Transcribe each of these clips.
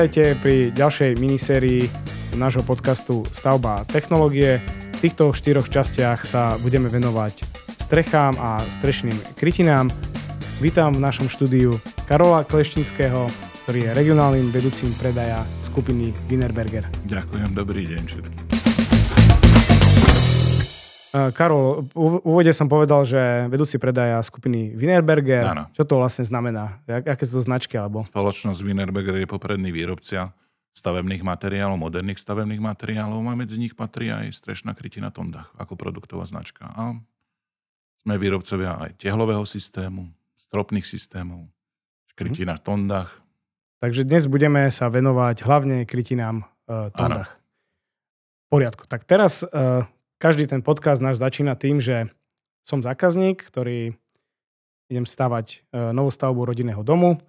Vítajte pri ďalšej minisérii nášho podcastu Stavba technológie. V týchto štyroch častiach sa budeme venovať strechám a strešným krytinám. Vítam v našom štúdiu Karola Kleščinského, ktorý je regionálnym vedúcim predaja skupiny Wienerberger. Ďakujem, dobrý deň všetkým. Karol, v úvode som povedal, že vedúci predaja skupiny Wienerberger. Áno. Čo to vlastne znamená? Aké sú to značky? Alebo? Spoločnosť Wienerberger je popredný výrobca stavebných materiálov, moderných stavebných materiálov a medzi nich patrí aj strešná krytina Tondach ako produktová značka. A sme výrobcovia aj tehlového systému, stropných systémov, krytina Tondach. Takže dnes budeme sa venovať hlavne krytinám Tondach. V poriadku. Tak teraz... Každý ten podcast náš začína tým, že som zákazník, ktorý idem stavať novú stavbu rodinného domu.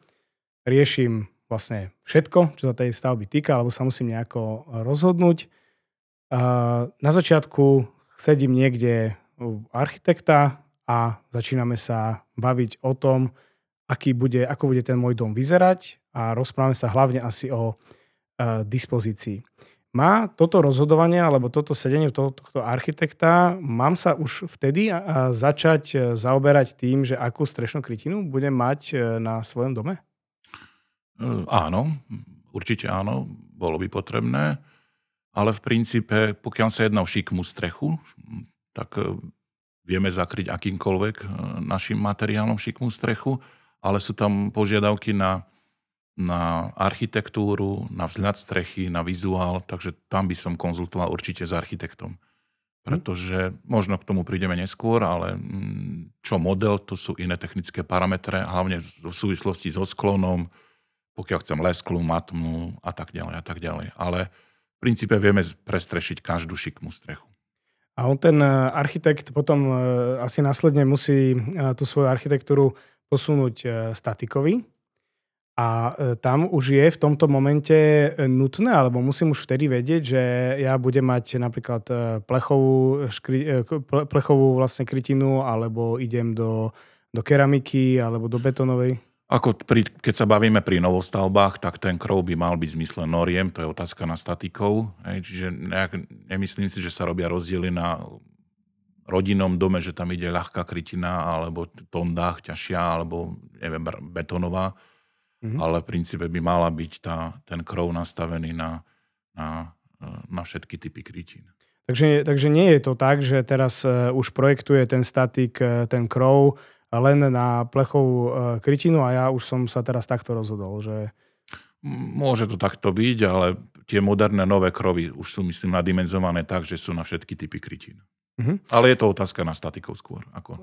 Riešim vlastne všetko, čo sa tej stavby týka, alebo sa musím nejako rozhodnúť. Na začiatku sedím niekde u architekta a začíname sa baviť o tom, ako bude ten môj dom vyzerať a rozprávame sa hlavne asi o dispozícii. Má toto rozhodovanie, alebo toto sedenie tohto architekta, mám sa už vtedy začať zaoberať tým, že akú strešnú krytinu budem mať na svojom dome? Áno, určite áno, bolo by potrebné, ale v princípe, pokiaľ sa jedná o šikmú strechu, tak vieme zakryť akýmkoľvek našim materiálom šikmú strechu, ale sú tam požiadavky na architektúru, na vzhľad strechy, na vizuál, takže tam by som konzultoval určite s architektom. Pretože možno k tomu prídeme neskôr, ale čo model, to sú iné technické parametre, hlavne v súvislosti so sklonom, pokiaľ chcem lesklú, matnú a tak ďalej. Ale v princípe vieme prestrešiť každú šikmú strechu. A on ten architekt potom asi následne musí tú svoju architektúru posunúť statikovi. A tam už je v tomto momente nutné, alebo musím už vtedy vedieť, že ja budem mať napríklad plechovú vlastne krytinu, alebo idem do keramiky, alebo do betónovej? Keď sa bavíme pri novostavbách, tak ten krov by mal byť v zmysle noriem, to je otázka na statikov. Čiže nemyslím si, že sa robia rozdiely na rodinnom dome, že tam ide ľahká krytina, alebo Tondach ťažšia, alebo neviem, betónová. Mm-hmm. Ale v princípe by mala byť ten krov nastavený na všetky typy krytín. Takže nie je to tak, že teraz už projektuje ten statik, ten krov len na plechovú krytinu a ja už som sa teraz takto rozhodol, že... Môže to takto byť, ale tie moderné nové krovy už sú, myslím, nadimenzované tak, že sú na všetky typy krytín. Mm-hmm. Ale je to otázka na statikov skôr. Ako?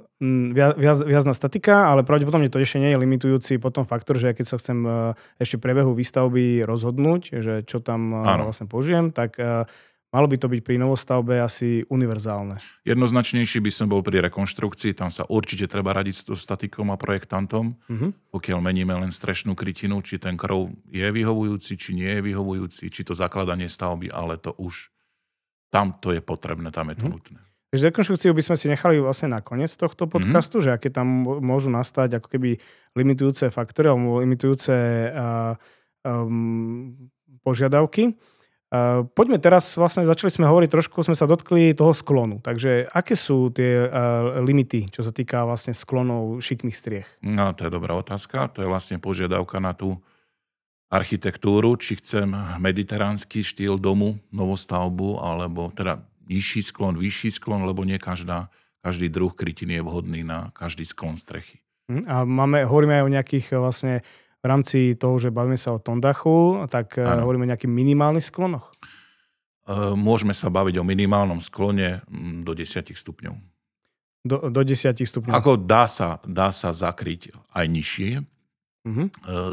Viac na statika, ale pravdepodobne to ešte nie je limitujúci potom faktor, že keď sa chcem ešte v priebehu výstavby rozhodnúť, že čo tam vlastne použijem, tak malo by to byť pri novostavbe asi univerzálne. Jednoznačnejší by som bol pri rekonštrukcii, tam sa určite treba radiť s statikom a projektantom, pokiaľ meníme len strešnú krytinu, či ten krov je vyhovujúci, či nie je vyhovujúci, či to zakladanie stavby, ale to už tamto je potrebné, tam je to nutné. Takže rekonštrukciu by sme si nechali vlastne na koniec tohto podcastu, že aké tam môžu nastať ako keby limitujúce faktory alebo limitujúce požiadavky. Poďme teraz, vlastne začali sme hovoriť trošku, sme sa dotkli toho sklonu. Takže aké sú tie limity, čo sa týka vlastne sklonov šikmých striech? No, to je dobrá otázka. To je vlastne požiadavka na tú architektúru, či chcem mediteránsky štýl domu, novostavbu, alebo teda vyšší sklon, lebo nie každý druh krytiny je vhodný na každý sklon strechy. A hovoríme aj o nejakých vlastne v rámci toho, že bavíme sa o Tondachu, tak ano. Hovoríme o nejakých minimálnych sklonoch? Môžeme sa baviť o minimálnom sklone do 10 stupňov. Do 10 stupňov. Ako dá sa zakryť aj nižšie,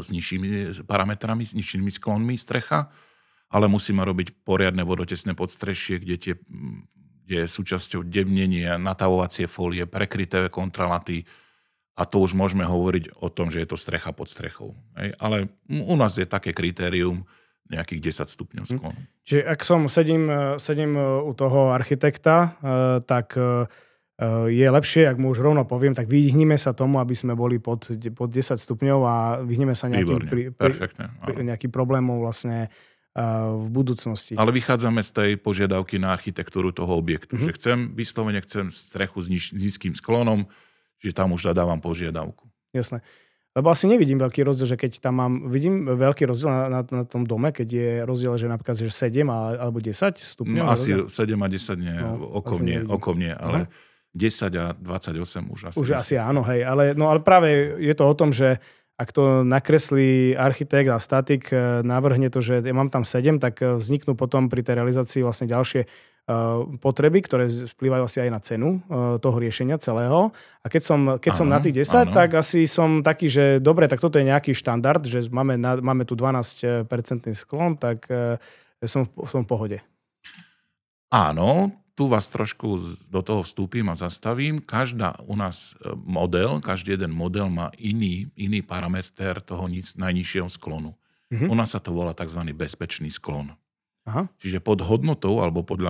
s nižšími parametrami, s nižšími sklonmi strecha, ale musíme robiť poriadne vodotesné podstrešie, kde je súčasťou debnenia, natavovacie folie, prekryté kontralaty a to už môžeme hovoriť o tom, že je to strecha pod strechou. Ale u nás je také kritérium nejakých 10 stupňov sklonu. Čiže ak sedím u toho architekta, tak je lepšie, ak mu už rovno poviem, tak vyhneme sa tomu, aby sme boli pod 10 stupňov a vyhneme sa nejakým, nejakým problémom vlastne v budúcnosti. Ale vychádzame z tej požiadavky na architektúru toho objektu. Mm-hmm. Že vyslovene chcem strechu s nízkym sklonom, že tam už zadávam požiadavku. Jasné. Lebo asi nevidím veľký rozdiel, že keď tam vidím veľký rozdiel na tom dome, keď je rozdiel, že napríklad že 7 alebo 10 stupňov. No asi rozdiel? 7 a 10 nie, okom nie, ale 10 a 28 už asi. Už asi áno, hej, ale práve je to o tom, že ak to nakreslí architekt a statik, navrhne to, že ja mám tam 7, tak vzniknú potom pri tej realizácii vlastne ďalšie potreby, ktoré vplývajú asi aj na cenu toho riešenia celého. A keď som na tých 10, tak asi som taký, že dobre, tak toto je nejaký štandard, že máme tu 12% sklon, tak som v pohode. Áno, tu vás trošku do toho vstúpim a zastavím. Každý jeden model má iný parameter toho najnižšieho sklonu. Mm-hmm. U nás sa to volá tzv. Bezpečný sklon. Aha. Čiže pod hodnotou alebo pod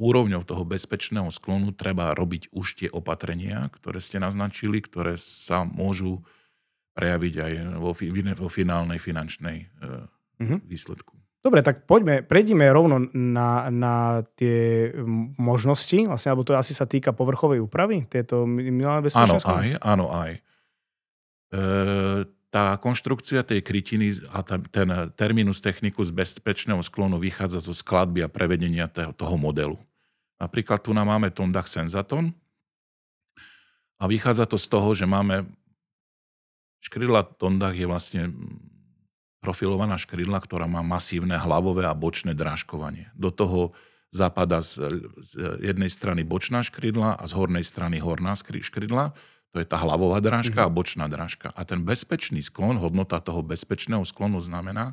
úrovňou toho bezpečného sklonu treba robiť už tie opatrenia, ktoré ste naznačili, ktoré sa môžu prejaviť aj vo finálnej finančnej výsledku. Dobre, tak prejdime rovno na tie možnosti, vlastne, alebo to asi sa týka povrchovej úpravy, tieto minimálne bezpečné sklony? Áno, aj. Tá konštrukcia tej krytiny a ten terminus technicus bezpečného sklonu vychádza zo skladby a prevedenia toho modelu. Napríklad tu nám máme Tondach Sensation a vychádza to z toho, že máme škrydla Tondach je vlastne profilovaná škrydla, ktorá má masívne hlavové a bočné drážkovanie. Do toho zapadá z jednej strany bočná škrydla a z hornej strany horná škrydla. To je tá hlavová drážka a bočná drážka. A ten bezpečný sklon, hodnota toho bezpečného sklonu znamená,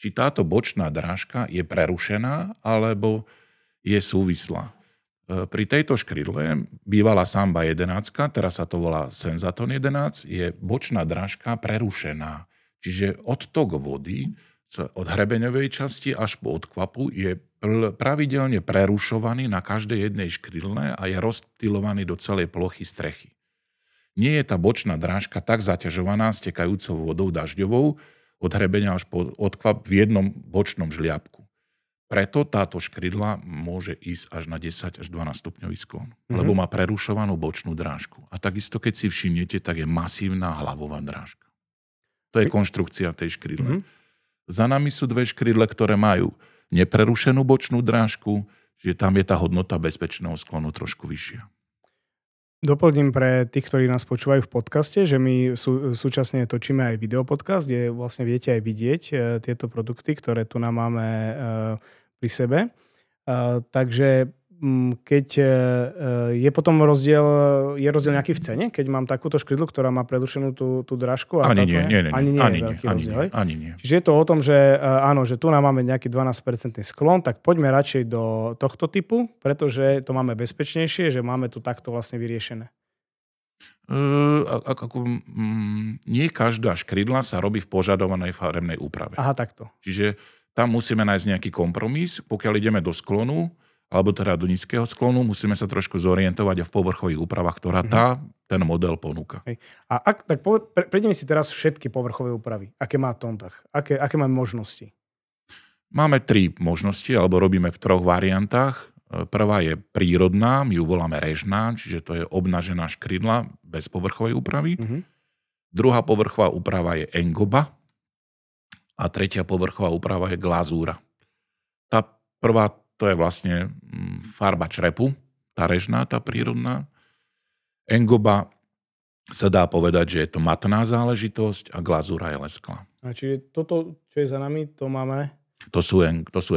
či táto bočná drážka je prerušená, alebo je súvislá. Pri tejto škrydle bývala Samba 11, teraz sa to volá Sensation 11, je bočná drážka prerušená. Čiže odtok vody od hrebeňovej časti až po odkvapu je pravidelne prerušovaný na každej jednej škrydle a je rozptylovaný do celej plochy strechy. Nie je tá bočná drážka tak zaťažovaná stekajúcou vodou dažďovou od hrebenia až po odkvap v jednom bočnom žliapku. Preto táto škrydla môže ísť až na 10 až 12 stupňový sklon, lebo má prerušovanú bočnú drážku. A takisto, keď si všimnete, tak je masívna hlavová drážka. To je konštrukcia tej škrydle. Za nami sú dve škrydle, ktoré majú neprerušenú bočnú drážku, že tam je tá hodnota bezpečného sklonu trošku vyššia. Doplním pre tých, ktorí nás počúvajú v podcaste, že my súčasne točíme aj videopodcast, kde vlastne viete aj vidieť tieto produkty, ktoré tu nám máme pri sebe. Takže keď je potom rozdiel nejaký v cene, keď mám takúto škrydlu, ktorá má prerušenú tú drážku? Ani nie. Čiže je to o tom, že áno, že tu nám máme nejaký 12% sklon, tak poďme radšej do tohto typu, pretože to máme bezpečnejšie, že máme tu takto vlastne vyriešené. Nie každá škrydla sa robí v požadovanej farebnej úprave. Aha, takto. Čiže tam musíme nájsť nejaký kompromis, pokiaľ ideme do sklonu, alebo teda do nízkeho sklonu, musíme sa trošku zorientovať v povrchových úpravách, ktorá ten model ponúka. Hej. Prejdeme si teraz všetky povrchové úpravy. Aké má Tondach? Aké máme možnosti? Máme 3 možnosti, alebo robíme v 3 variantách. Prvá je prírodná, my ju voláme režná, čiže to je obnažená škrydla bez povrchovej úpravy. Mm-hmm. Druhá povrchová úprava je engoba a tretia povrchová úprava je glazúra. Tá prvá to je vlastne farba črepu, tá režná, tá prírodná. Engoba sa dá povedať, že je to matná záležitosť a glazúra je lesklá. A čiže toto, čo je za nami, to máme? To sú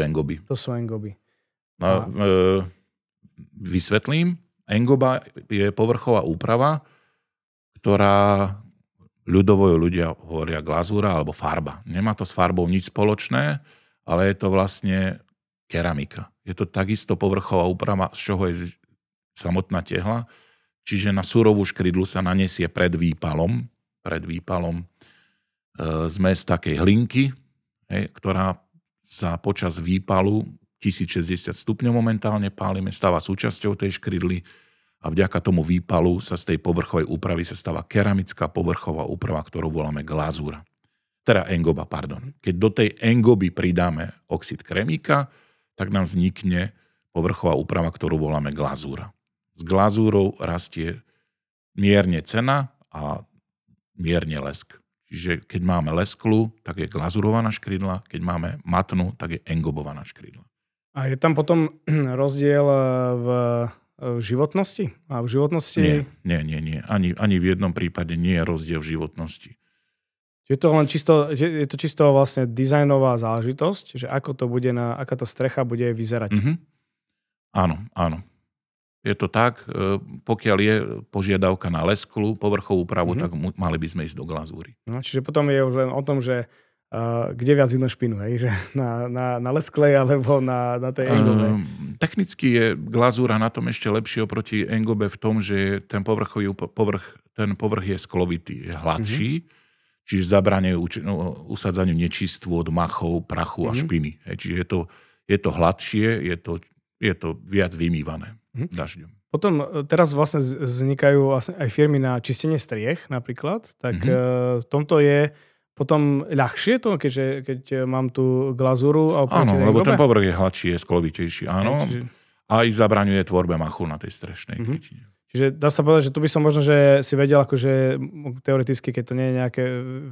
engoby. To sú engoby. Vysvetlím. Engoba je povrchová úprava, ktorá ľudovo ľudia hovoria glazúra alebo farba. Nemá to s farbou nič spoločné, ale je to vlastne keramika. Je to takisto povrchová úprava, z čoho je samotná tehla. Čiže na surovú škrydlu sa nanesie pred výpalom zmes takej hlinky, ktorá sa počas výpalu 1060 stupňov momentálne pálime, stáva súčasťou tej škrydly a a vďaka tomu výpalu sa z tej povrchovej úpravy sa stáva keramická povrchová úprava, ktorú voláme glazúra. Teda engoba, pardon. Keď do tej engoby pridáme oxid kremíka, tak nám vznikne povrchová úprava, ktorú voláme glazúra. S glazúrou rastie mierne cena a mierne lesk. Čiže keď máme lesklu, tak je glazurovaná škrydla, keď máme matnú, tak je engobovaná škrydla. A je tam potom rozdiel v životnosti? A v životnosti... Nie. Ani v jednom prípade nie je rozdiel v životnosti. Je to čisto vlastne dizajnová záležitosť, že ako to bude aká tá strecha bude vyzerať. Mm-hmm. Áno. Je to tak, pokiaľ je požiadavka na lesklú povrchovú úpravu, tak mali by sme ísť do glazúry. No, čiže potom je už len o tom, že kde viac vidno špinu, hej? Že na lesklej alebo na tej engobe. Technicky je glazúra na tom ešte lepšie oproti engobe v tom, že ten povrch je sklovitý, je hladší, čiže zabraňuje usadzaniu nečistôt, machov, prachu a špiny. Hej? Čiže je to hladšie, je to viac vymývané. Dažďom. Potom teraz vlastne vznikajú aj firmy na čistenie striech napríklad, tak v tomto je potom ľahšie to, keď mám tú glazúru. Áno, lebo ten povrch je hladší, je sklovitejší, áno. A aj zabraňuje tvorbe machu na tej strešnej krytine. Čiže dá sa povedať, že tu by som možno, že si vedel, akože teoreticky, keď to nie je nejaké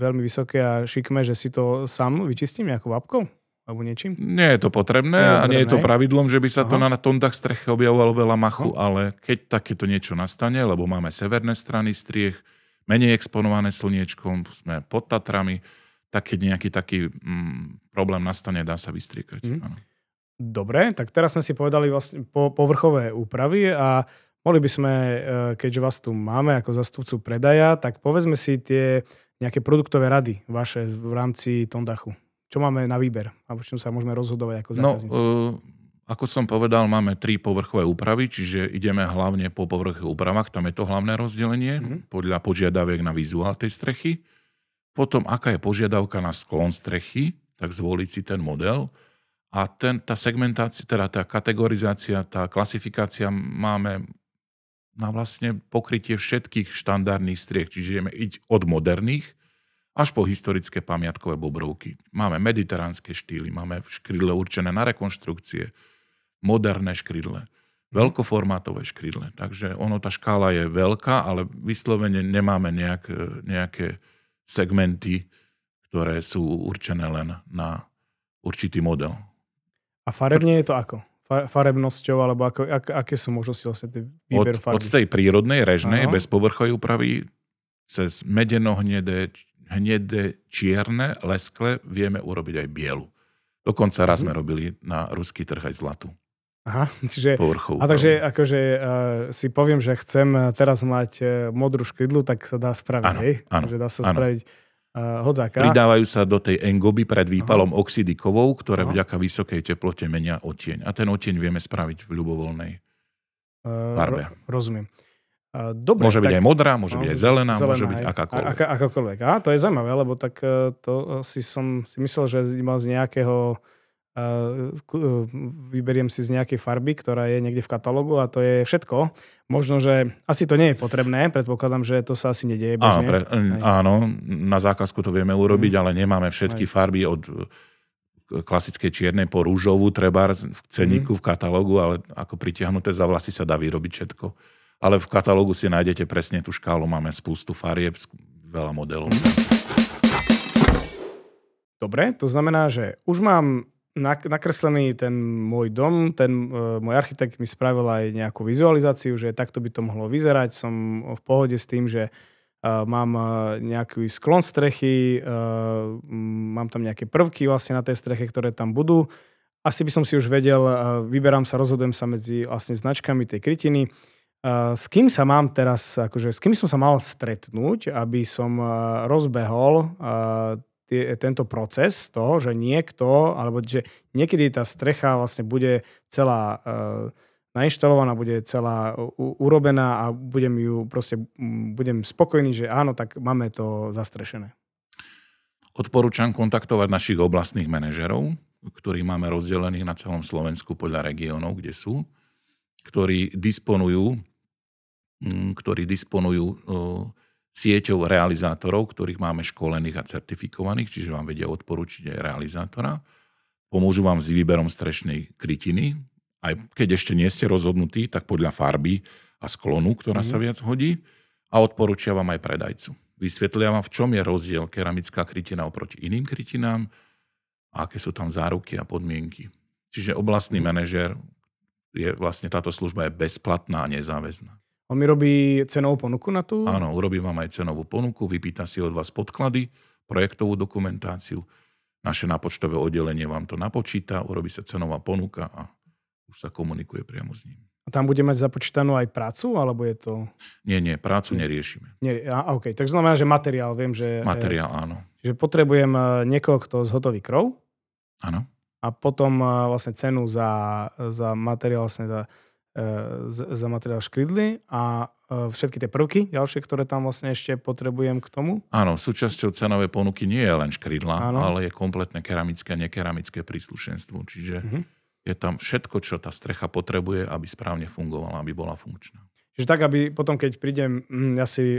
veľmi vysoké a šikme, že si to sám vyčistím nejakou vapkou? Alebo niečím? Nie je to potrebné a nie je to pravidlom, že by sa to na tondách streche objavovalo veľa machu, ale keď takéto niečo nastane, lebo máme severné strany striech, menej exponované slniečkom, sme pod Tatrami, tak keď nejaký taký problém nastane, dá sa vystriekať. Dobre, tak teraz sme si povedali vlastne povrchové úpravy a mohli by sme, keďže vás tu máme ako zastupcu predaja, tak povedzme si tie nejaké produktové rady vaše v rámci Tondachu. Čo máme na výber? Alebo čom sa môžeme rozhodovať ako zákazníci? Ako som povedal, máme 3 povrchové úpravy, čiže ideme hlavne po povrchových úpravách. Tam je to hlavné rozdelenie podľa požiadaviek na vizuál tej strechy. Potom, aká je požiadavka na sklon strechy, tak zvoliť si ten model. A tá segmentácia, teda tá kategorizácia, tá klasifikácia máme na vlastne pokrytie všetkých štandardných striech. Čiže ideme od moderných až po historické pamiatkové bobrovky. Máme mediteránske štýly, máme škrydle určené na rekonštrukcie, moderné škrydle, veľkoformátové škrydle. Takže ono, tá škála je veľká, ale vyslovene nemáme nejaké segmenty, ktoré sú určené len na určitý model. A farebne je to ako? Farebnosťou, alebo aké sú možnosti vlastne výberu farby? Od tej prírodnej, režnej, bez povrchovej úpravy, cez medeno-hnedé, hnedé, čierne, leskle, vieme urobiť aj bielu. Dokonca raz sme robili na ruský trh aj zlatú. Aha, čiže... Povrchovú. A takže akože si poviem, že chcem teraz mať modrú škrydlu, tak sa dá spraviť, hej? Áno, dá sa spraviť hodzáka. Pridávajú sa do tej engoby pred výpalom oxidy kovov, ktoré vďaka vysokej teplote menia oteň. A ten oteň vieme spraviť v ľubovoľnej farbe. Rozumiem. Dobre, môže byť aj modrá, môže byť aj zelená, môže byť akákoľvek. Akákoľvek. Á, to je zaujímavé, lebo tak to som si myslel, že mal z nejakého vyberiem si z nejakej farby, ktorá je niekde v katalógu a to je všetko. Možno, že asi to nie je potrebné, predpokladám, že to sa asi nedieje bežne. Áno, na zákazku to vieme urobiť, ale nemáme všetky farby od klasickej čiernej po rúžovú, treba v ceníku, v katalógu, ale ako pritiahnuté za vlasy sa dá vyrobiť všetko. Ale v katalógu si nájdete presne tú škálu, máme spústu farieb, veľa modelov. Dobre, to znamená, že už mám nakreslený ten môj dom, môj architekt mi spravil aj nejakú vizualizáciu, že takto by to mohlo vyzerať, som v pohode s tým, že mám nejaký sklon strechy, mám tam nejaké prvky vlastne na tej streche, ktoré tam budú. Asi by som si už vedel, rozhodujem sa medzi vlastne značkami tej krytiny. S kým sa mám teraz, s kým som sa mal stretnúť, aby som rozbehol tento proces toho, že niekto, alebo že niekedy tá strecha vlastne bude celá nainštalovaná, bude celá urobená a budem spokojný, že áno, tak máme to zastrešené. Odporúčam kontaktovať našich oblastných manažerov, ktorí máme rozdelených na celom Slovensku podľa regiónov, kde sú, ktorí disponujú ktorí disponujú sieťou realizátorov, ktorých máme školených a certifikovaných, čiže vám vedia odporučiť aj realizátora. Pomôžu vám s výberom strešnej krytiny. Aj keď ešte nie ste rozhodnutí, tak podľa farby a sklonu, ktorá sa viac hodí. A odporúčia vám aj predajcu. Vysvetlia vám, v čom je rozdiel keramická krytina oproti iným krytinám a aké sú tam záruky a podmienky. Čiže oblastný manažér, vlastne táto služba je bezplatná a nezáväzná. On mi robí cenovú ponuku na tú? Áno, urobí vám aj cenovú ponuku, vypýta si od vás podklady, projektovú dokumentáciu, naše nápočtové oddelenie vám to napočíta, urobí sa cenová ponuka a už sa komunikuje priamo s ním. A tam bude mať započítanú aj prácu, alebo je to... Nie, prácu neriešime. OK, tak znamená, že materiál, viem, že... Materiál, áno. Čiže potrebujem niekoho, kto zhotoví krov. Áno. A potom vlastne cenu za materiál vlastne za materiál škrydly a všetky tie prvky ďalšie, ktoré tam vlastne ešte potrebujem k tomu? Áno, súčasťou cenovej ponuky nie je len škrydla, ale je kompletné keramické a nekeramické príslušenstvo. Čiže je tam všetko, čo tá strecha potrebuje, aby správne fungovala, aby bola funkčná. Čiže tak, aby potom, keď prídem, ja si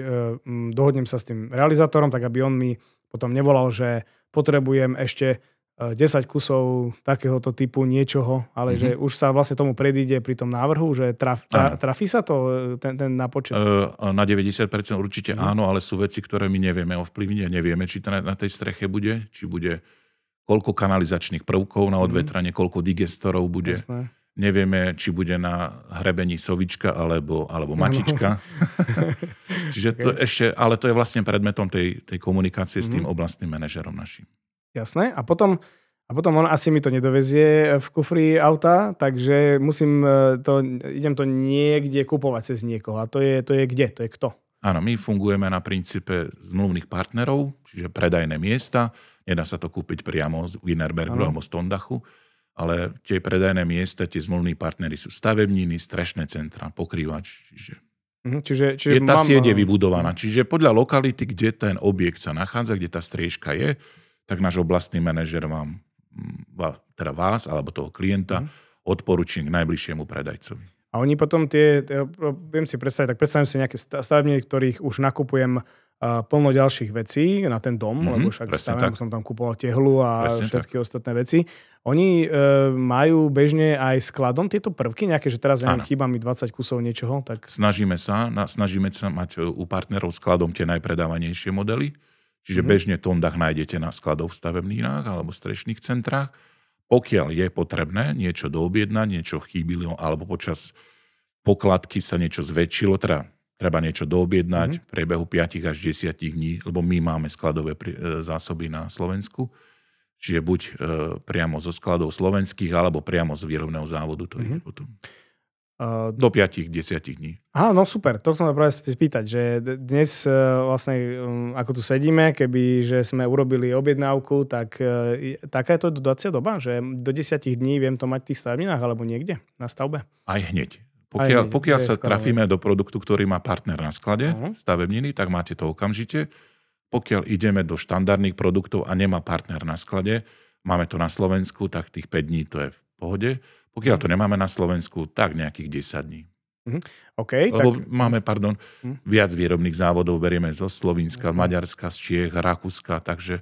dohodnem sa s tým realizátorom, tak aby on mi potom nevolal, že potrebujem ešte 10 kusov takéhoto typu niečoho, ale že už sa vlastne tomu predíde pri tom návrhu, že trafí sa to ten na počet? Na 90% určite áno, ale sú veci, ktoré my nevieme ovplyvniť a nevieme, či to na tej streche bude, či bude koľko kanalizačných prvkov na odvetranie, koľko digestorov bude. Jasné. Nevieme, či bude na hrebení sovička alebo mačička. Čiže to ešte, ale to je vlastne predmetom tej komunikácie s tým oblastným manažerom našim. Jasné. A potom on asi mi to nedovezie v kufri auta, takže idem to niekde kupovať cez niekoho. A to je kde? To je kto? Áno, my fungujeme na princípe zmluvných partnerov, čiže predajné miesta. Nedá sa to kúpiť priamo z Wienerbergeru alebo z Tondachu, ale tie predajné miesta, tie zmluvní partnery sú stavebniny, strešné centra, pokrývač, čiže... Čiže je tá sieť je vybudovaná. Čiže podľa lokality, kde ten objekt sa nachádza, kde tá striežka je, tak náš oblastný manažer vás alebo toho klienta odporúči k najbližšiemu predajcovi. A oni potom viem si predstaviť, tak predstavím si nejaké stavebniny, ktorých už nakupujem plno ďalších vecí na ten dom, lebo však stavím, som tam kupoval tehlu a presne všetky ostatné veci. Oni majú bežne aj skladom tieto prvky nejaké, že teraz chýba mi 20 kusov niečoho. Tak... Snažíme sa mať u partnerov skladom tie najpredávanejšie modely. Čiže bežne Tondach nájdete na skladov v stavebninách alebo strešných centrách. Pokiaľ je potrebné niečo doobjednať, niečo chýbilo alebo počas pokladky sa niečo zväčšilo, treba niečo doobjednať v priebehu 5 až 10 dní, lebo my máme skladové zásoby na Slovensku. Čiže buď priamo zo skladov slovenských alebo priamo z výrobného závodu to ide potom. Do 5-10 dní. Á, no super, to chcem sa práve spýtať, že dnes vlastne, ako tu sedíme, keby že sme urobili objednávku, tak taká je to dodacia doba, že do 10 dní viem to mať v tých stavbinách alebo niekde na stavbe? Aj hneď. Pokiaľ sa trafíme do produktu, ktorý má partner na sklade stavebniny, tak máte to okamžite. Pokiaľ ideme do štandardných produktov a nemá partner na sklade, máme to na Slovensku, tak tých 5 dní to je v pohode. Pokiaľ to nemáme na Slovensku, tak nejakých 10 dní. Okay, lebo tak... máme, viac výrobných závodov, berieme zo Slovenska, Maďarska, z Čiech, Rakúska, takže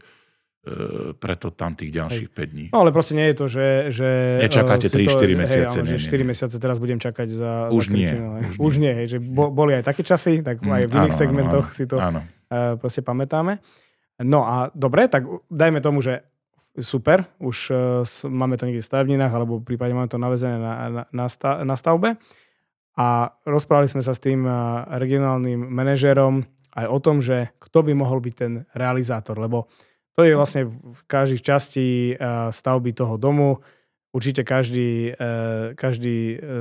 preto tam tých ďalších 5 dní. No ale proste nie je to, že... Nečakáte 3-4 mesiace. Áno, že 4 mesiace teraz budem čakať za... Už nie. Hej, že boli aj také časy, tak aj v iných segmentoch si to proste pamätáme. No a dobre, tak dajme tomu, že super, už máme to niekde v stavebninách, alebo prípadne máme to navezené na stavbe. A rozprávali sme sa s tým regionálnym manažérom aj o tom, že kto by mohol byť ten realizátor, lebo to je vlastne v každej časti stavby toho domu. Určite každý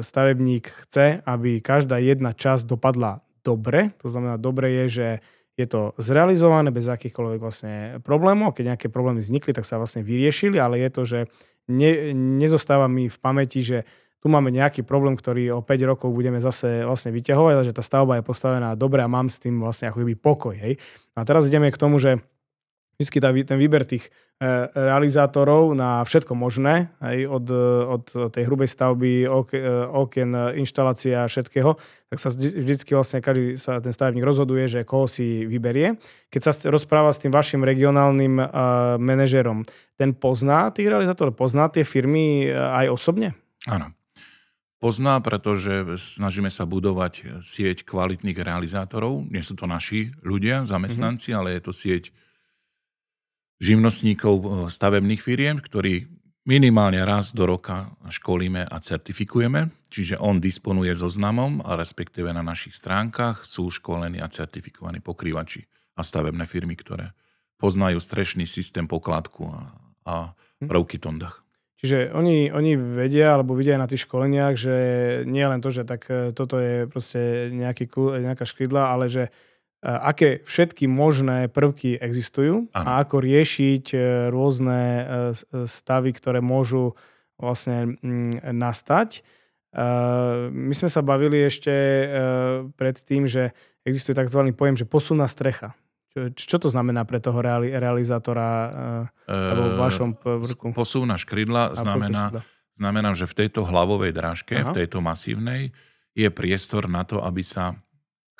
stavebník chce, aby každá jedna časť dopadla dobre. To znamená, dobre je, že je to zrealizované bez akýchkoľvek vlastne problémov. Keď nejaké problémy vznikli, tak sa vlastne vyriešili, ale je to, že nezostáva mi v pamäti, že tu máme nejaký problém, ktorý o 5 rokov budeme zase vlastne vyťahovať, takže tá stavba je postavená dobre a mám s tým vlastne ako keby pokoj. Hej? A teraz ideme k tomu, že vždy ten výber tých realizátorov na všetko možné, aj od tej hrubej stavby, okien, inštalácia, všetkého, tak sa vždycky vlastne každý sa ten stavebník rozhoduje, že koho si vyberie. Keď sa rozpráva s tým vašim regionálnym manažérom, ten pozná tých realizátorov, pozná tie firmy aj osobne? Áno. Pozná, pretože snažíme sa budovať sieť kvalitných realizátorov. Nie sú to naši ľudia, zamestnanci, ale je to sieť živnostníkov stavebných firiem, ktorí minimálne raz do roka školíme a certifikujeme. Čiže on disponuje zoznamom a respektíve na našich stránkach sú školení a certifikovaní pokrývači a stavebné firmy, ktoré poznajú strešný systém pokladku a prvky Tondach. Čiže oni vedia, alebo vidia na tých školeniach, že nie len to, že tak toto je proste nejaká škrydla, ale že aké všetky možné prvky existujú, ano, a ako riešiť rôzne stavy, ktoré môžu vlastne nastať. My sme sa bavili ešte pred tým, že existuje takzvaný pojem, že posunná strecha. Čo to znamená pre toho realizátora v vašom prvku? Posuvná škrydla znamená, že v tejto hlavovej drážke, v tejto masívnej, je priestor na to, aby sa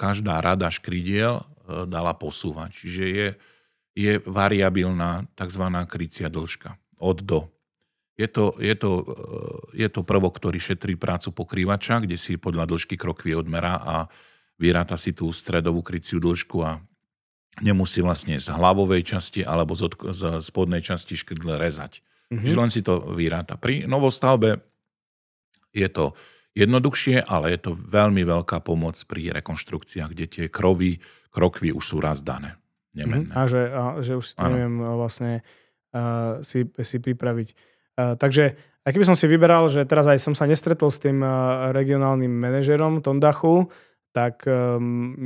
každá rada škridiel dala posúvať. Čiže je variabilná tzv. Krycia dĺžka od do. Je to prvok, ktorý šetrí prácu pokrývača, kde si podľa dĺžky krokvy odmerá a vyráta si tú stredovú kryciu dĺžku a nemusí vlastne z hlavovej časti alebo z spodnej časti škrdle rezať. Čiže len si to vyráta. Pri novostavbe je to jednoduchšie, ale je to veľmi veľká pomoc pri rekonštrukciách, kde tie krokvy už sú raz dané. Nemenné. A že už si to neviem vlastne si pripraviť. Takže aj keby som si vyberal, že teraz aj som sa nestretol s tým regionálnym manažerom Tondachu, tak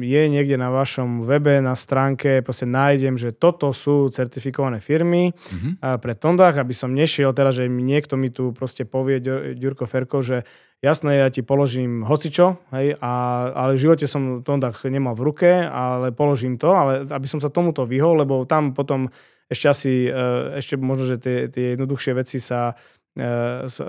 je niekde na vašom webe, na stránke, proste nájdem, že toto sú certifikované firmy pre Tondach, aby som nešiel teraz, že niekto mi tu proste povie, Ďurko Ferko, že jasné, ja ti položím hocičo, hej, ale v živote som Tondach nemal v ruke, ale položím to, ale aby som sa tomuto vyhol, lebo tam potom ešte možno, že tie jednoduchšie veci sa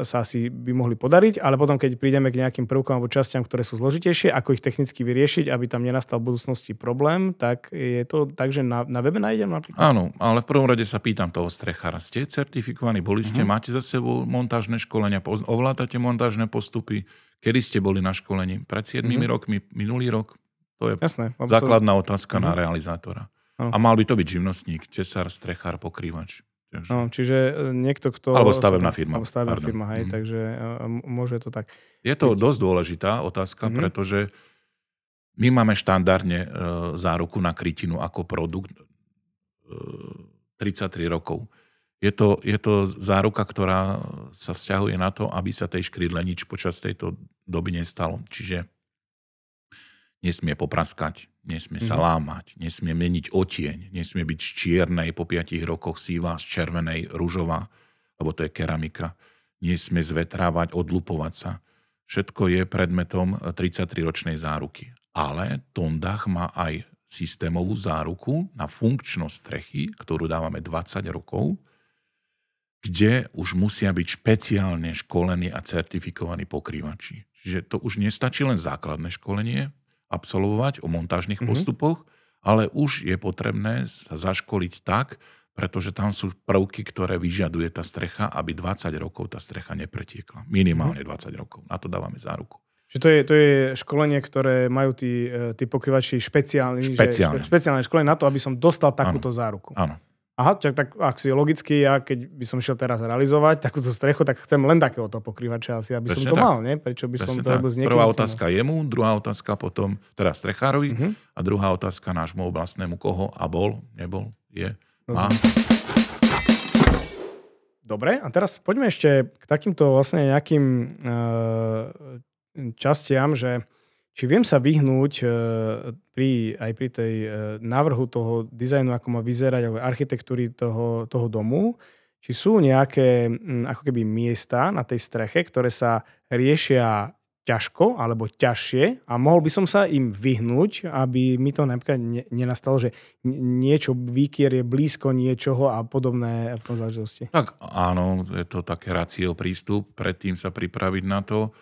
asi by mohli podariť, ale potom, keď prídeme k nejakým prvkom alebo častiam, ktoré sú zložitejšie, ako ich technicky vyriešiť, aby tam nenastal v budúcnosti problém, tak je to tak, že na webe nájdem napríklad. Áno, ale v prvom rade sa pýtam toho strechára. Ste certifikovaní, boli ste, máte za sebou montážne školenia, ovládate montážne postupy, kedy ste boli na školení? Pred 7 rokmi, minulý rok? To je jasné, základná otázka na realizátora. Ano. A mal by to byť živnostník, tesár, strechár, pokrývač. No, čiže niekto, kto... Alebo stavebná firma. Hej, takže môže to tak... Je to dosť dôležitá otázka, pretože my máme štandardne záruku na krytinu ako produkt 33 rokov. Je to záruka, ktorá sa vzťahuje na to, aby sa tej škrydle nič počas tejto doby nestalo. Čiže nesmie popraskať, nesmie sa lámať, nesmie meniť otieň, nesmie byť z čiernej po 5 rokoch sivá, z červenej ružová, lebo to je keramika. Nesmie zvetrávať, odlupovať sa. Všetko je predmetom 33-ročnej záruky. Ale Tondach má aj systémovú záruku na funkčnosť strechy, ktorú dávame 20 rokov, kde už musia byť špeciálne školení a certifikovaní pokrývači. Čiže to už nestačí len základné školenie absolvovať o montážnych postupoch, ale už je potrebné sa zaškoliť tak, pretože tam sú prvky, ktoré vyžaduje tá strecha, aby 20 rokov tá strecha nepretiekla. Minimálne 20 rokov. Na to dávame záruku. Čiže to je školenie, ktoré majú tí pokrývači špeciálne školenie na to, aby som dostal takúto záruku. Áno. Aha, tak ak si logicky, ja keď by som šiel teraz realizovať takúto strechu, tak chcem len takéhoto pokrývača asi, aby presne som to mal, nie? Prečo by som to robil s niekým? Prvá otázka jemu, druhá otázka potom, teda strechárovi, a druhá otázka nášmu oblastnému, koho a bol, nebol, je, má. Dobre, a teraz poďme ešte k takýmto vlastne nejakým častiam, že či viem sa vyhnúť aj pri tej návrhu toho dizajnu, ako má vyzerať, alebo architektúry toho domu, či sú nejaké ako keby miesta na tej streche, ktoré sa riešia ťažko alebo ťažšie a mohol by som sa im vyhnúť, aby mi to napríklad nenastalo, že niečo výkier je blízko niečoho a podobné záležitosti. Tak áno, je to také racio prístup, predtým sa pripraviť na to,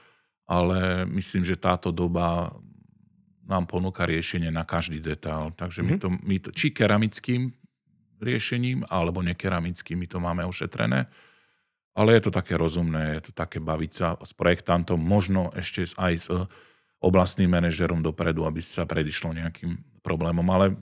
ale myslím, že táto doba nám ponúka riešenie na každý detail. Takže my to či keramickým riešením, alebo nekeramickým, my to máme ošetrené. Ale je to také rozumné, je to také baviť sa s projektantom, možno ešte aj s oblastným manažerom dopredu, aby sa predišlo nejakým problémom. Ale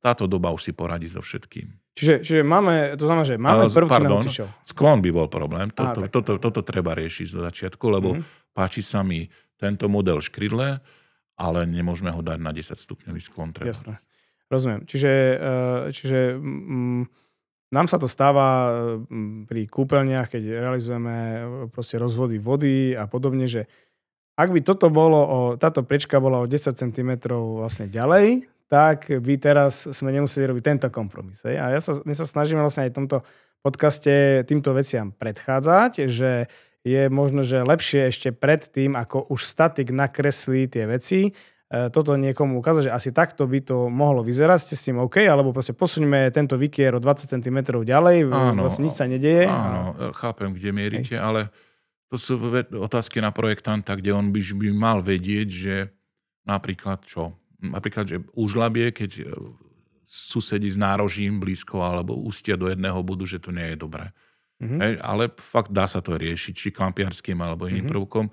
táto doba už si poradí so všetkým. Čiže máme, to znamená, že máme prvky na hocičo. Sklon by bol problém. Toto treba riešiť zo začiatku, lebo páči sa mi tento model škrydle, ale nemôžeme ho dať na 10 stupňový sklon. Treba. Jasné, rozumiem. Čiže nám sa to stáva pri kúpeľniach, keď realizujeme proste rozvody vody a podobne, že ak by toto bolo, táto priečka bola o 10 cm vlastne ďalej, tak by teraz sme nemuseli robiť tento kompromis. A my sa snažíme vlastne aj v tomto podcaste týmto veciam predchádzať, že je možno, že lepšie ešte pred tým, ako už statik nakreslí tie veci, toto niekomu ukázať, že asi takto by to mohlo vyzerať, ste s tým OK, alebo proste posuňme tento výkier o 20 cm ďalej, vlastne nič sa nedeje. Áno, chápem, kde mierite, ale to sú otázky na projektanta, kde on by mal vedieť, že napríklad čo? Napríklad, že úžlabie, keď susedí s nárožím blízko alebo ústia do jedného bodu, že to nie je dobré. Ale fakt dá sa to riešiť, či klampiarským alebo iným prvkom.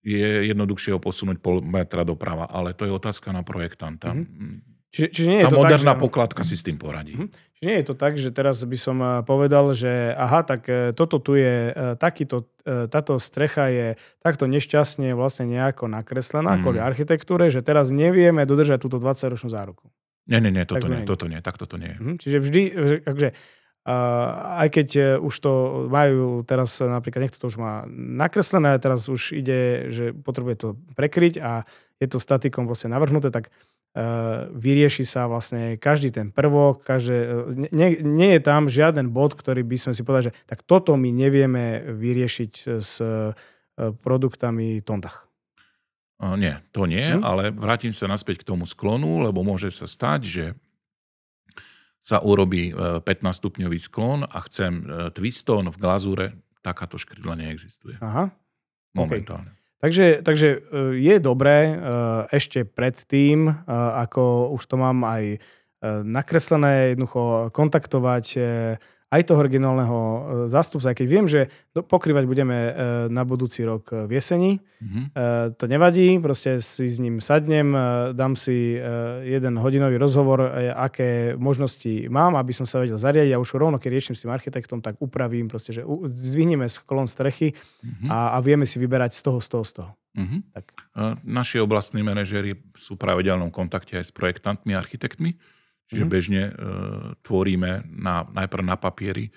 Je jednoduchšie ho posunúť pol metra doprava, ale to je otázka na projektanta. Čiže nie je tá to moderná tak, pokladka si s tým poradí. Čiže nie je to tak, že teraz by som povedal, že aha, tak toto tu je takýto, táto strecha je takto nešťastne vlastne nejako nakreslená kvôli architektúre, že teraz nevieme dodržať túto 20-ročnú záruku. Nie, toto nie. Čiže vždy, takže aj keď už to majú teraz, napríklad niekto to už má nakreslené, teraz už ide, že potrebuje to prekryť a je to statikom vlastne navrhnuté, tak vyrieši sa vlastne každý ten prvok, nie je tam žiaden bod, ktorý by sme si povedali, že tak toto my nevieme vyriešiť s produktami Tondach. Nie, to nie, ale vrátim sa naspäť k tomu sklonu, lebo môže sa stať, že sa urobí 15-stupňový sklon a chcem twistón v glazúre, takáto škrydla neexistuje. Aha. Momentálne. Okay. Takže je dobré ešte pred tým, ako už to mám aj nakreslené, jednoducho kontaktovať aj toho regionálneho zástupca, aj keď viem, že pokrývať budeme na budúci rok v jeseni. To nevadí, proste si s ním sadnem, dám si jeden hodinový rozhovor, aké možnosti mám, aby som sa vedel zariadiť. Ja už rovno, keď riešim s tým architektom, tak upravím, proste, že zdvihneme sklon strechy a vieme si vyberať z toho. Tak. Naši oblastní manažéri sú v pravidelnom kontakte aj s projektantmi, architektmi. Čiže bežne tvoríme najprv na papieri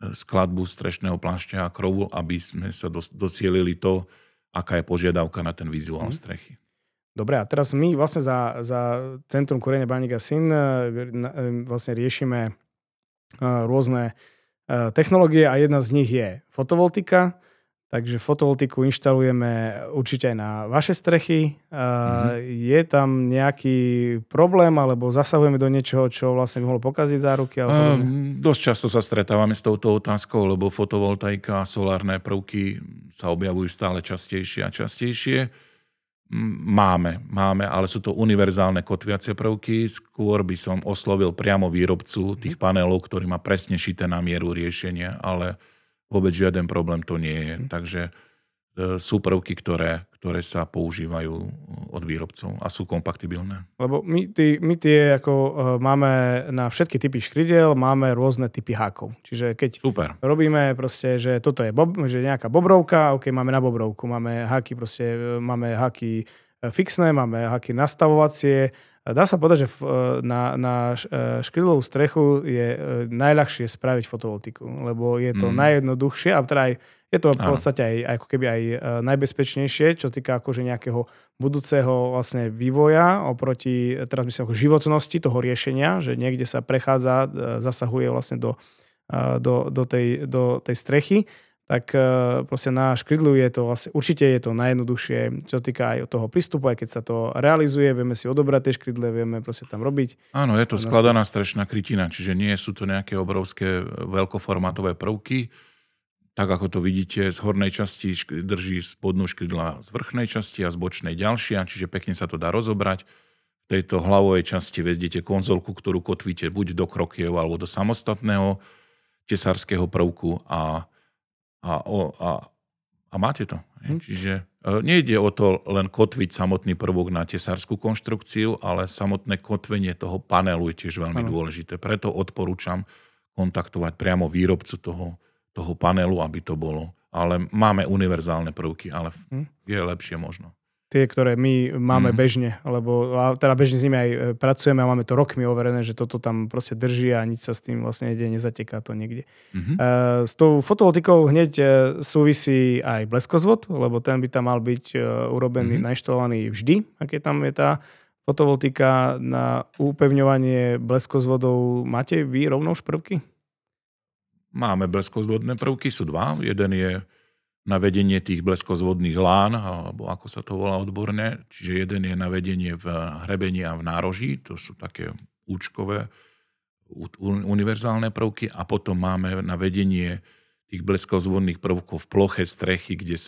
skladbu strešného plášťa a krovu, aby sme sa docielili to, aká je požiadavka na ten vizuál strechy. Dobre, a teraz my vlastne za Centrum korenia Baník a Syn vlastne riešime rôzne technológie a jedna z nich je fotovoltika. Takže fotovoltiku inštalujeme určite aj na vaše strechy. Je tam nejaký problém, alebo zasahujeme do niečoho, čo vlastne mohlo pokaziť záruky? Alebo dosť často sa stretávame s touto otázkou, lebo fotovoltaika a solárne prvky sa objavujú stále častejšie a častejšie. Máme, ale sú to univerzálne kotviace prvky. Skôr by som oslovil priamo výrobcu tých panelov, ktorý má presne šité na mieru riešenie, ale vôbec žiaden problém to nie je. Takže sú prvky, ktoré sa používajú od výrobcov a sú kompatibilné. Lebo my tie ako máme na všetky typy škridiel, máme rôzne typy hákov. Čiže keď robíme proste, že toto je že nejaká bobrovka, OK, máme na bobrovku, máme háky fixné, máme háky nastavovacie. Dá sa povedať, že na škrydlovú strechu je najľahšie spraviť fotovoltiku, lebo je to najjednoduchšie a teda aj, je to v podstate aj ako keby aj najbezpečnejšie, čo týka akože nejakého budúceho vlastne vývoja oproti teraz myslím ako životnosti toho riešenia, že niekde sa prechádza, zasahuje vlastne do tej strechy. tak proste na škridlu je to vlastne, určite je to najjednoduchšie, čo sa týka aj toho prístupu, aj keď sa to realizuje, vieme si odobrať tie škridle, vieme proste tam robiť. Áno, je to skladaná strešná krytina, čiže nie sú to nejaké obrovské veľkoformátové prvky, tak ako to vidíte, z hornej časti drží spodnú škridla z vrchnej časti a z bočnej ďalšia, čiže pekne sa to dá rozobrať. V tejto hlavovej časti vedete konzolku, ktorú kotvíte buď do krokiev alebo do samostatného tesárskeho prvku a máte to. Čiže nejde o to len kotviť samotný prvok na tesárskú konštrukciu, ale samotné kotvenie toho panelu je tiež veľmi dôležité. Preto odporúčam kontaktovať priamo výrobcu toho panelu, aby to bolo. Ale máme univerzálne prvky, ale je lepšie možno. Tie, ktoré my máme bežne, lebo teda bežne s nimi aj pracujeme a máme to rokmi overené, že toto tam proste drží a nič sa s tým vlastne nezateká to niekde. S tou fotovoltikou hneď súvisí aj bleskozvod, lebo ten by tam mal byť urobený, nainštalovaný vždy, aké tam je tá fotovoltika. Na upevňovanie bleskozvodov máte vy rovnož prvky? Máme bleskozvodné prvky, sú dva. Jeden je na vedenie tých bleskozvodných lán, alebo ako sa to volá odborne. Čiže jeden je na vedenie v hrebení a v nároží, to sú také účkové univerzálne prvky, a potom máme na vedenie tých bleskozvodných prvkov v ploche strechy, kde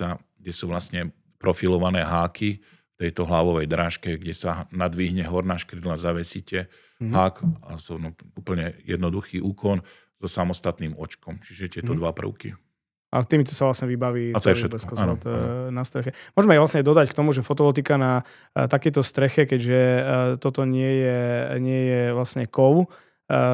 sú vlastne profilované háky v tejto hlavovej drážke, kde sa nadvihne horná škrydla, zavesíte hák, a sú úplne jednoduchý úkon so samostatným očkom. Čiže tieto dva prvky. A týmito sa vlastne vybaví celý bleskozvod na streche. Môžeme aj vlastne dodať k tomu, že fotovoltika na takéto streche, keďže toto nie je vlastne kov,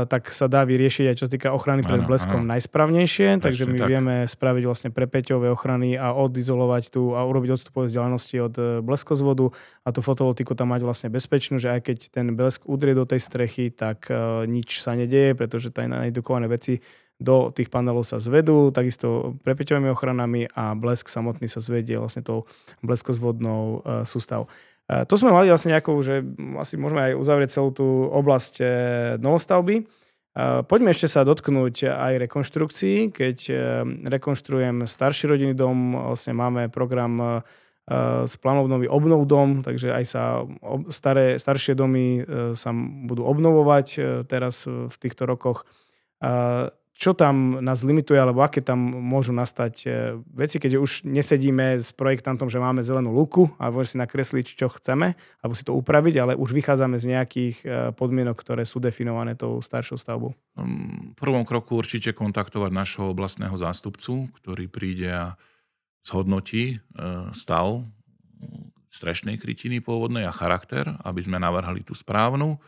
tak sa dá vyriešiť aj čo sa týka ochrany pred bleskom najsprávnejšie. Takže my vieme spraviť vlastne prepäťové ochrany a odizolovať tu a urobiť odstupové vzdialenosti od bleskozvodu a tú fotovoltiku tam mať vlastne bezpečnú, že aj keď ten blesk udrie do tej strechy, tak nič sa nedeje, pretože tie naindukované veci do tých panelov sa zvedú, takisto prepäťovými ochranami, a blesk samotný sa zvedie vlastne tou bleskozvodnou sústavou. To sme mali vlastne nejakou, že asi môžeme aj uzavrieť celú tú oblasť novostavby. Poďme ešte sa dotknúť aj rekonštrukcií. Keď rekonštruujem starší rodinný dom, vlastne máme program s plánom obnovy Obnov dom, takže aj sa staršie domy sa budú obnovovať teraz v týchto rokoch. Čo tam nás limituje, alebo aké tam môžu nastať veci, keď už nesedíme s projektantom, že máme zelenú lúku a môžeme si nakresliť, čo chceme, alebo si to upraviť, ale už vychádzame z nejakých podmienok, ktoré sú definované tou staršou stavbou. V prvom kroku určite kontaktovať našho oblastného zástupcu, ktorý príde a zhodnotí stav strešnej krytiny pôvodnej a charakter, aby sme navrhali tú správnu.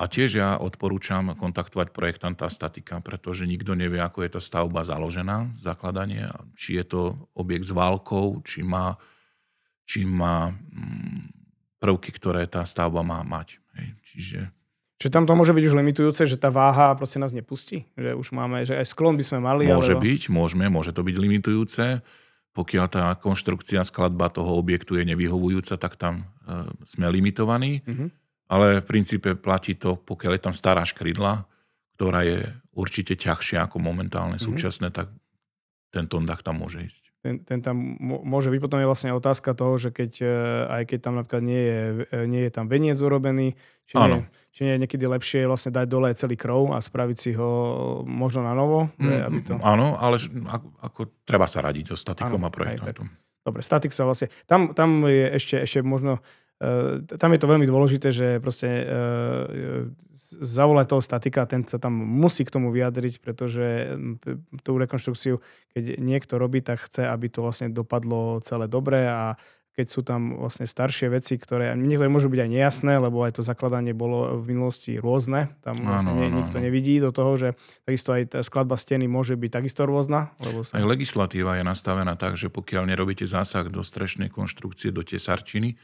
A tiež ja odporúčam kontaktovať projektanta statika, pretože nikto nevie, ako je tá stavba založená, zakladanie, či je to objekt s válkou, či má prvky, ktoré tá stavba má mať. Čiže tam to môže byť už limitujúce, že tá váha proste nás nepustí? Že už máme, že aj sklon by sme mali? Môže to byť limitujúce. Pokiaľ tá konštrukcia, skladba toho objektu je nevyhovujúca, tak tam sme limitovaní. Ale v princípe platí to, pokiaľ je tam stará škrydla, ktorá je určite ťažšia ako momentálne súčasné, tak ten Tondach tam môže ísť. Ten tam môže byť. Potom je vlastne otázka toho, že keď tam napríklad nie je tam veniec urobený, či nie je niekedy lepšie vlastne dať dole celý krov a spraviť si ho možno na novo? Áno, ale ako treba sa radiť so statikom a projektantom. Dobre, statik sa vlastne... Tam je ešte možno... Tam je to veľmi dôležité, že proste zavolať toho statika, ten sa tam musí k tomu vyjadriť, pretože tú rekonštrukciu, keď niekto robí, tak chce, aby to vlastne dopadlo celé dobre, a keď sú tam vlastne staršie veci, ktoré niektoré môžu byť aj nejasné, lebo aj to zakladanie bolo v minulosti rôzne. Tam nikto nevidí do toho, že takisto aj skladba steny môže byť takisto rôzna. Aj legislatíva je nastavená tak, že pokiaľ nerobíte zásah do strešnej konštrukcie, do tesarčiny,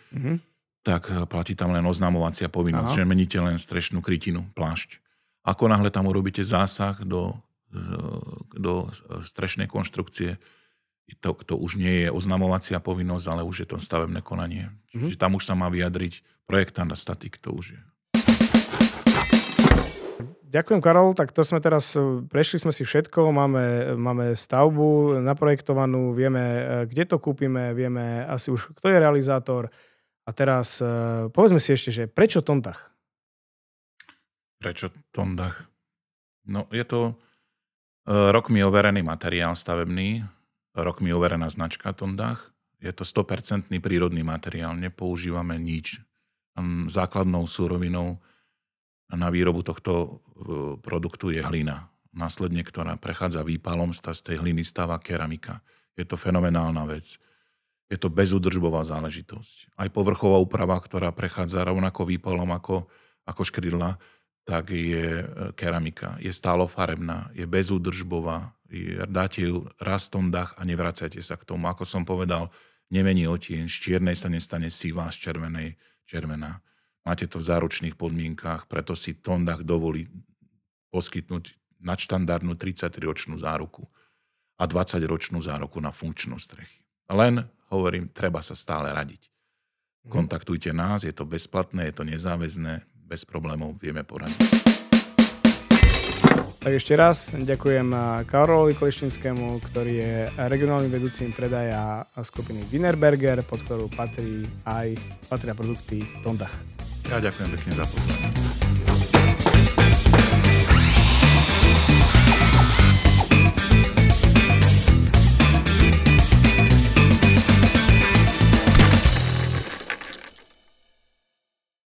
tak platí tam len oznamovacia povinnosť, že meníte len strešnú krytinu, plášť. Ako náhle tam urobíte zásah do strešnej konštrukcie, to už nie je oznamovacia povinnosť, ale už je to stavebné konanie. Čiže tam už sa má vyjadriť projektant a statik, to už je. Ďakujem, Karol. Tak to sme teraz, prešli sme si všetko, máme stavbu naprojektovanú, vieme, kde to kúpime, vieme asi už, kto je realizátor. A teraz povedzme si ešte, že prečo Tondach? Prečo Tondach? No, je to rokmi overený materiál stavebný, rokmi overená značka Tondach. Je to 100% prírodný materiál, nepoužívame nič. Základnou surovinou na výrobu tohto produktu je hlina. Následne, ktorá prechádza výpalom, z tej hliny stáva keramika. Je to fenomenálna vec. Je to bezúdržbová záležitosť. Aj povrchová úprava, ktorá prechádza rovnako výpalom ako škrydla, tak je keramika. Je stálofarebná, je bezúdržbová. Dáte ju raz Tondach a nevracajte sa k tomu. Ako som povedal, nemení otieň. Z čiernej sa nestane sivá, z červenej červená. Máte to v záručných podmienkách, preto si Tondach dovolí poskytnúť nadštandardnú 33-ročnú záruku a 20-ročnú záruku na funkčnú strechy. Len, hovorím, treba sa stále radiť. Kontaktujte nás, je to bezplatné, je to nezáväzné, bez problémov vieme poradiť. Tak ešte raz ďakujem Karolovi Kleščinskému, ktorý je regionálnym vedúcim predaja skupiny Wienerberger, pod ktorú patria produkty Tondach. Ja ďakujem pekne za pozvanie.